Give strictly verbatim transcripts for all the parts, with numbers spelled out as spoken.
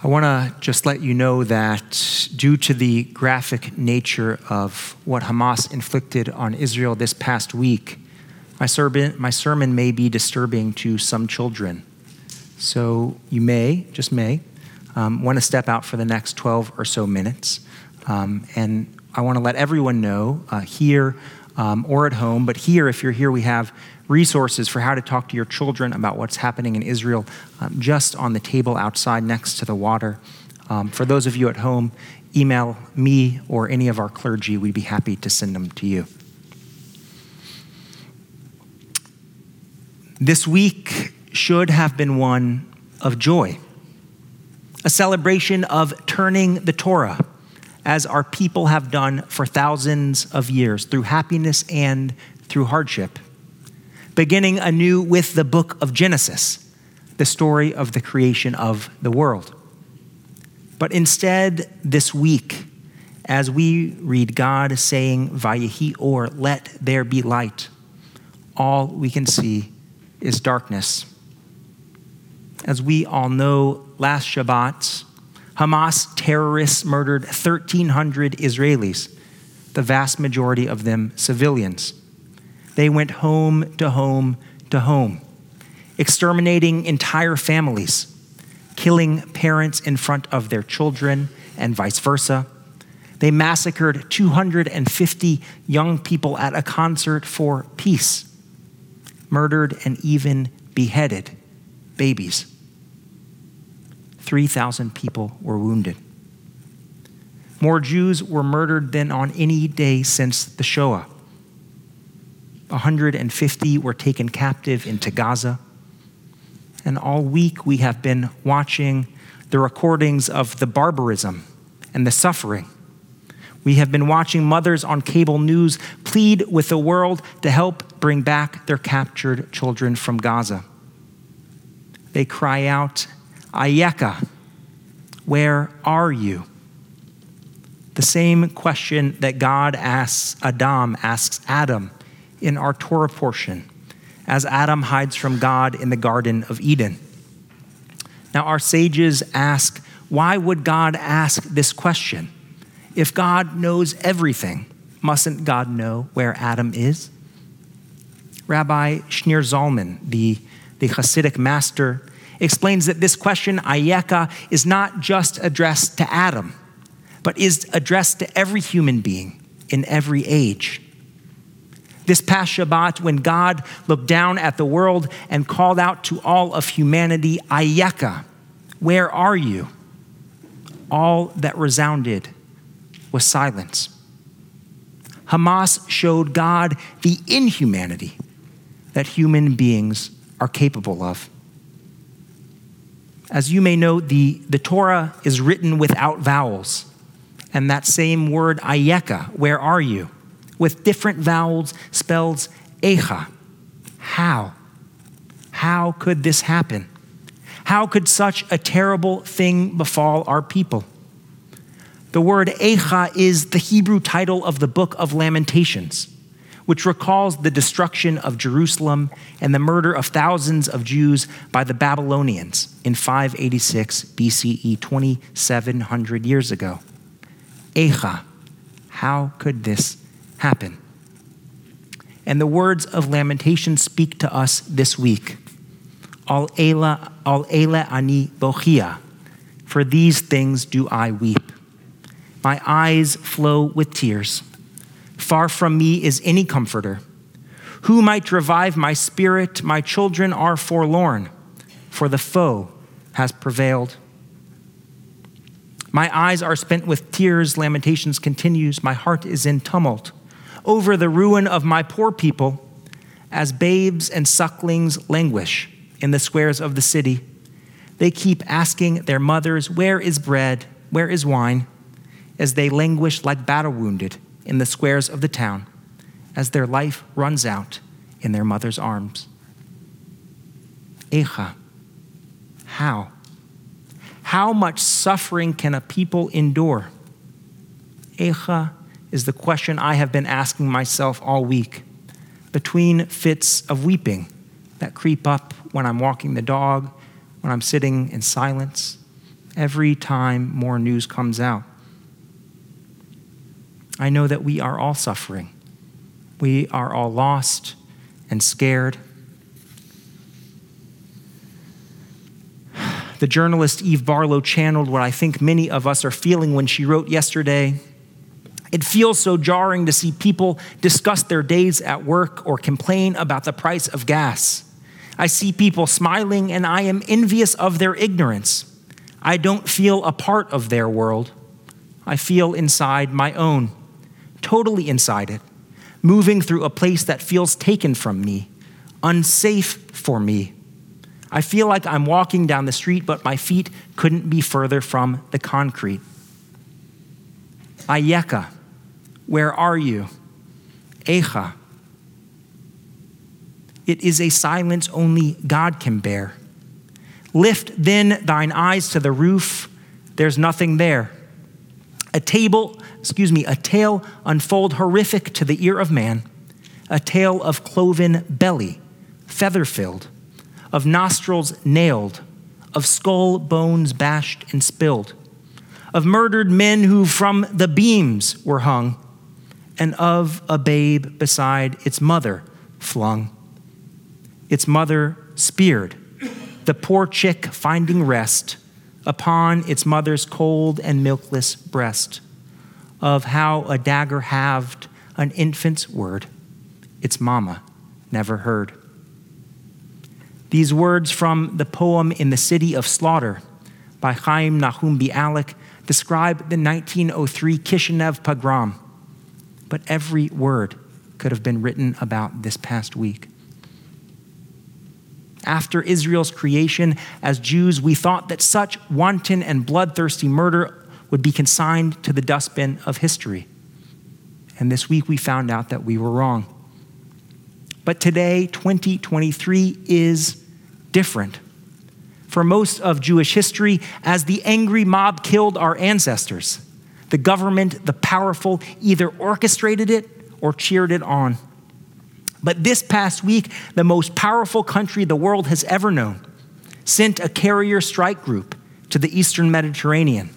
I want to just let you know that due to the graphic nature of what Hamas inflicted on Israel this past week, my sermon, my sermon may be disturbing to some children. So you may, just may, um, want to step out for the next twelve or so minutes. Um, and I want to let everyone know uh, here um, or at home, but here, if you're here, we have resources for how to talk to your children about what's happening in Israel, um, just on the table outside next to the water. Um, for those of you at home, email me or any of our clergy. We'd be happy to send them to you. This week should have been one of joy, a celebration of turning the Torah, as our people have done for thousands of years, through happiness and through hardship, beginning anew with the book of Genesis, the story of the creation of the world. But instead, this week, as we read God saying, Vayehi or, let there be light, all we can see is darkness. As we all know, last Shabbat, Hamas terrorists murdered one thousand three hundred Israelis, the vast majority of them civilians. They went home to home to home, exterminating entire families, killing parents in front of their children and vice versa. They massacred two hundred fifty young people at a concert for peace, murdered and even beheaded babies. three thousand people were wounded. More Jews were murdered than on any day since the Shoah. one hundred fifty were taken captive into Gaza. And all week we have been watching the recordings of the barbarism and the suffering. We have been watching mothers on cable news plead with the world to help bring back their captured children from Gaza. They cry out, Ayeka, where are you? The same question that God asks Adam asks Adam in our Torah portion, as Adam hides from God in the Garden of Eden. Now, our sages ask, why would God ask this question? If God knows everything, mustn't God know where Adam is? Rabbi Schneer Zalman, the, the Hasidic master, explains that this question, Ayeka, is not just addressed to Adam, but is addressed to every human being in every age. This past Shabbat, when God looked down at the world and called out to all of humanity, Ayeka, where are you? All that resounded was silence. Hamas showed God the inhumanity that human beings are capable of. As you may know, the, the Torah is written without vowels, and that same word, Ayeka, where are you, with different vowels, spells Echa. How? How could this happen? How could such a terrible thing befall our people? The word Echa is the Hebrew title of the Book of Lamentations, which recalls the destruction of Jerusalem and the murder of thousands of Jews by the Babylonians in five eighty-six B C E, twenty-seven hundred years ago. Echa, how could this happen? happen. And the words of lamentation speak to us this week. Al Eila, al Eila ani bochia. For these things do I weep. My eyes flow with tears. Far from me is any comforter. Who might revive my spirit? My children are forlorn, for the foe has prevailed. My eyes are spent with tears. Lamentations continues. My heart is in tumult over the ruin of my poor people, as babes and sucklings languish in the squares of the city. They keep asking their mothers, where is bread? Where is wine? As they languish like battle wounded in the squares of the town as their life runs out in their mother's arms. Echa, how? How much suffering can a people endure? Echa is the question I have been asking myself all week, between fits of weeping that creep up when I'm walking the dog, when I'm sitting in silence, every time more news comes out. I know that we are all suffering. We are all lost and scared. The journalist Eve Barlow channeled what I think many of us are feeling when she wrote yesterday, "It feels so jarring to see people discuss their days at work or complain about the price of gas. I see people smiling and I am envious of their ignorance. I don't feel a part of their world. I feel inside my own, totally inside it, moving through a place that feels taken from me, unsafe for me. I feel like I'm walking down the street, but my feet couldn't be further from the concrete." Ayeka, where are you? Echa. It is a silence only God can bear. "Lift then thine eyes to the roof, there's nothing there. A table, excuse me, a tale unfold horrific to the ear of man, a tale of cloven belly, feather-filled, of nostrils nailed, of skull bones bashed and spilled, of murdered men who from the beams were hung, and of a babe beside its mother flung. Its mother speared, the poor chick finding rest upon its mother's cold and milkless breast, of how a dagger halved an infant's word, its mama never heard." These words from the poem In the City of Slaughter by Chaim Nahum Bialik describe the nineteen oh three Kishinev pogrom, but every word could have been written about this past week. After Israel's creation, as Jews, we thought that such wanton and bloodthirsty murder would be consigned to the dustbin of history. And this week we found out that we were wrong. But today, twenty twenty-three is different. For most of Jewish history, as the angry mob killed our ancestors, the government, the powerful, either orchestrated it or cheered it on. But this past week, the most powerful country the world has ever known sent a carrier strike group to the Eastern Mediterranean,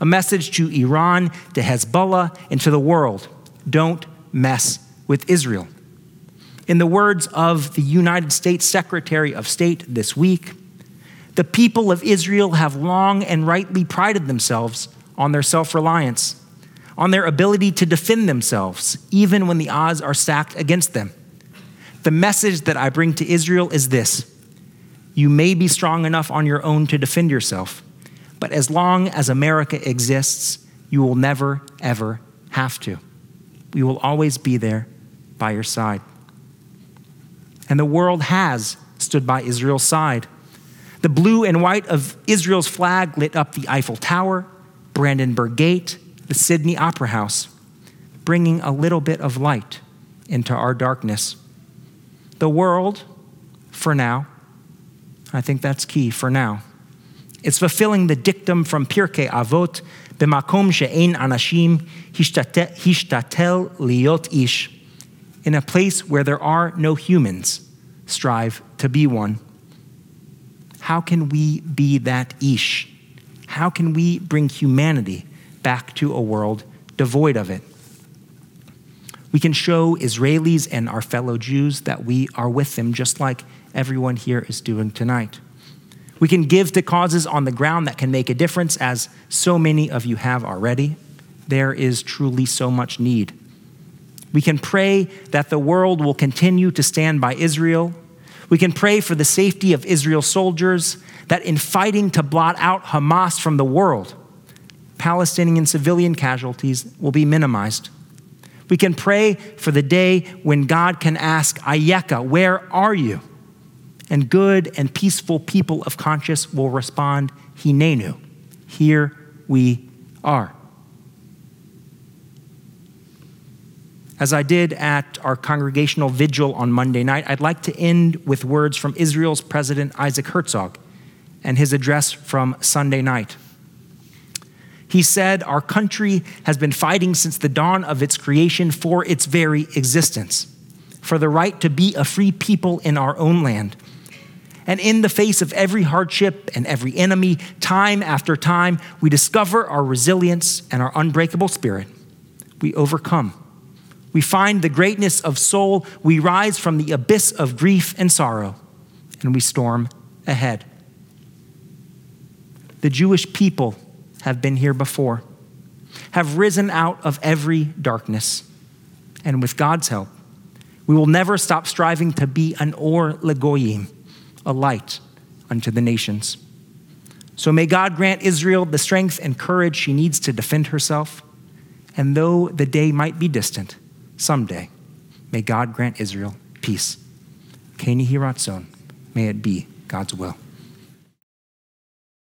a message to Iran, to Hezbollah, and to the world: don't mess with Israel. In the words of the United States Secretary of State this week, "The people of Israel have long and rightly prided themselves on their self-reliance, on their ability to defend themselves, even when the odds are stacked against them. The message that I bring to Israel is this: you may be strong enough on your own to defend yourself, but as long as America exists, you will never, ever have to. We will always be there by your side." And the world has stood by Israel's side. The blue and white of Israel's flag lit up the Eiffel Tower, Brandenburg Gate, the Sydney Opera House, bringing a little bit of light into our darkness. The world, for now, I think that's key, for now, it's fulfilling the dictum from Pirkei Avot, "B'makom she'ein anashim hishtatel liot ish." In a place where there are no humans, strive to be one. How can we be that ish? How can we bring humanity back to a world devoid of it? We can show Israelis and our fellow Jews that we are with them, just like everyone here is doing tonight. We can give to causes on the ground that can make a difference, as so many of you have already. There is truly so much need. We can pray that the world will continue to stand by Israel. We can pray for the safety of Israel's soldiers, that in fighting to blot out Hamas from the world, Palestinian civilian casualties will be minimized. We can pray for the day when God can ask, "Ayeka, where are you?" And good and peaceful people of conscience will respond, "Hinenu, here we are." As I did at our congregational vigil on Monday night, I'd like to end with words from Israel's President Isaac Herzog and his address from Sunday night. He said, "Our country has been fighting since the dawn of its creation for its very existence, for the right to be a free people in our own land. And in the face of every hardship and every enemy, time after time, we discover our resilience and our unbreakable spirit. We overcome. We find the greatness of soul. We rise from the abyss of grief and sorrow, and we storm ahead. The Jewish people have been here before, have risen out of every darkness, and with God's help, we will never stop striving to be an or legoyim, a light unto the nations. So may God grant Israel the strength and courage she needs to defend herself. And though the day might be distant, someday, may God grant Israel peace. Keni Hiratzon, may it be God's will."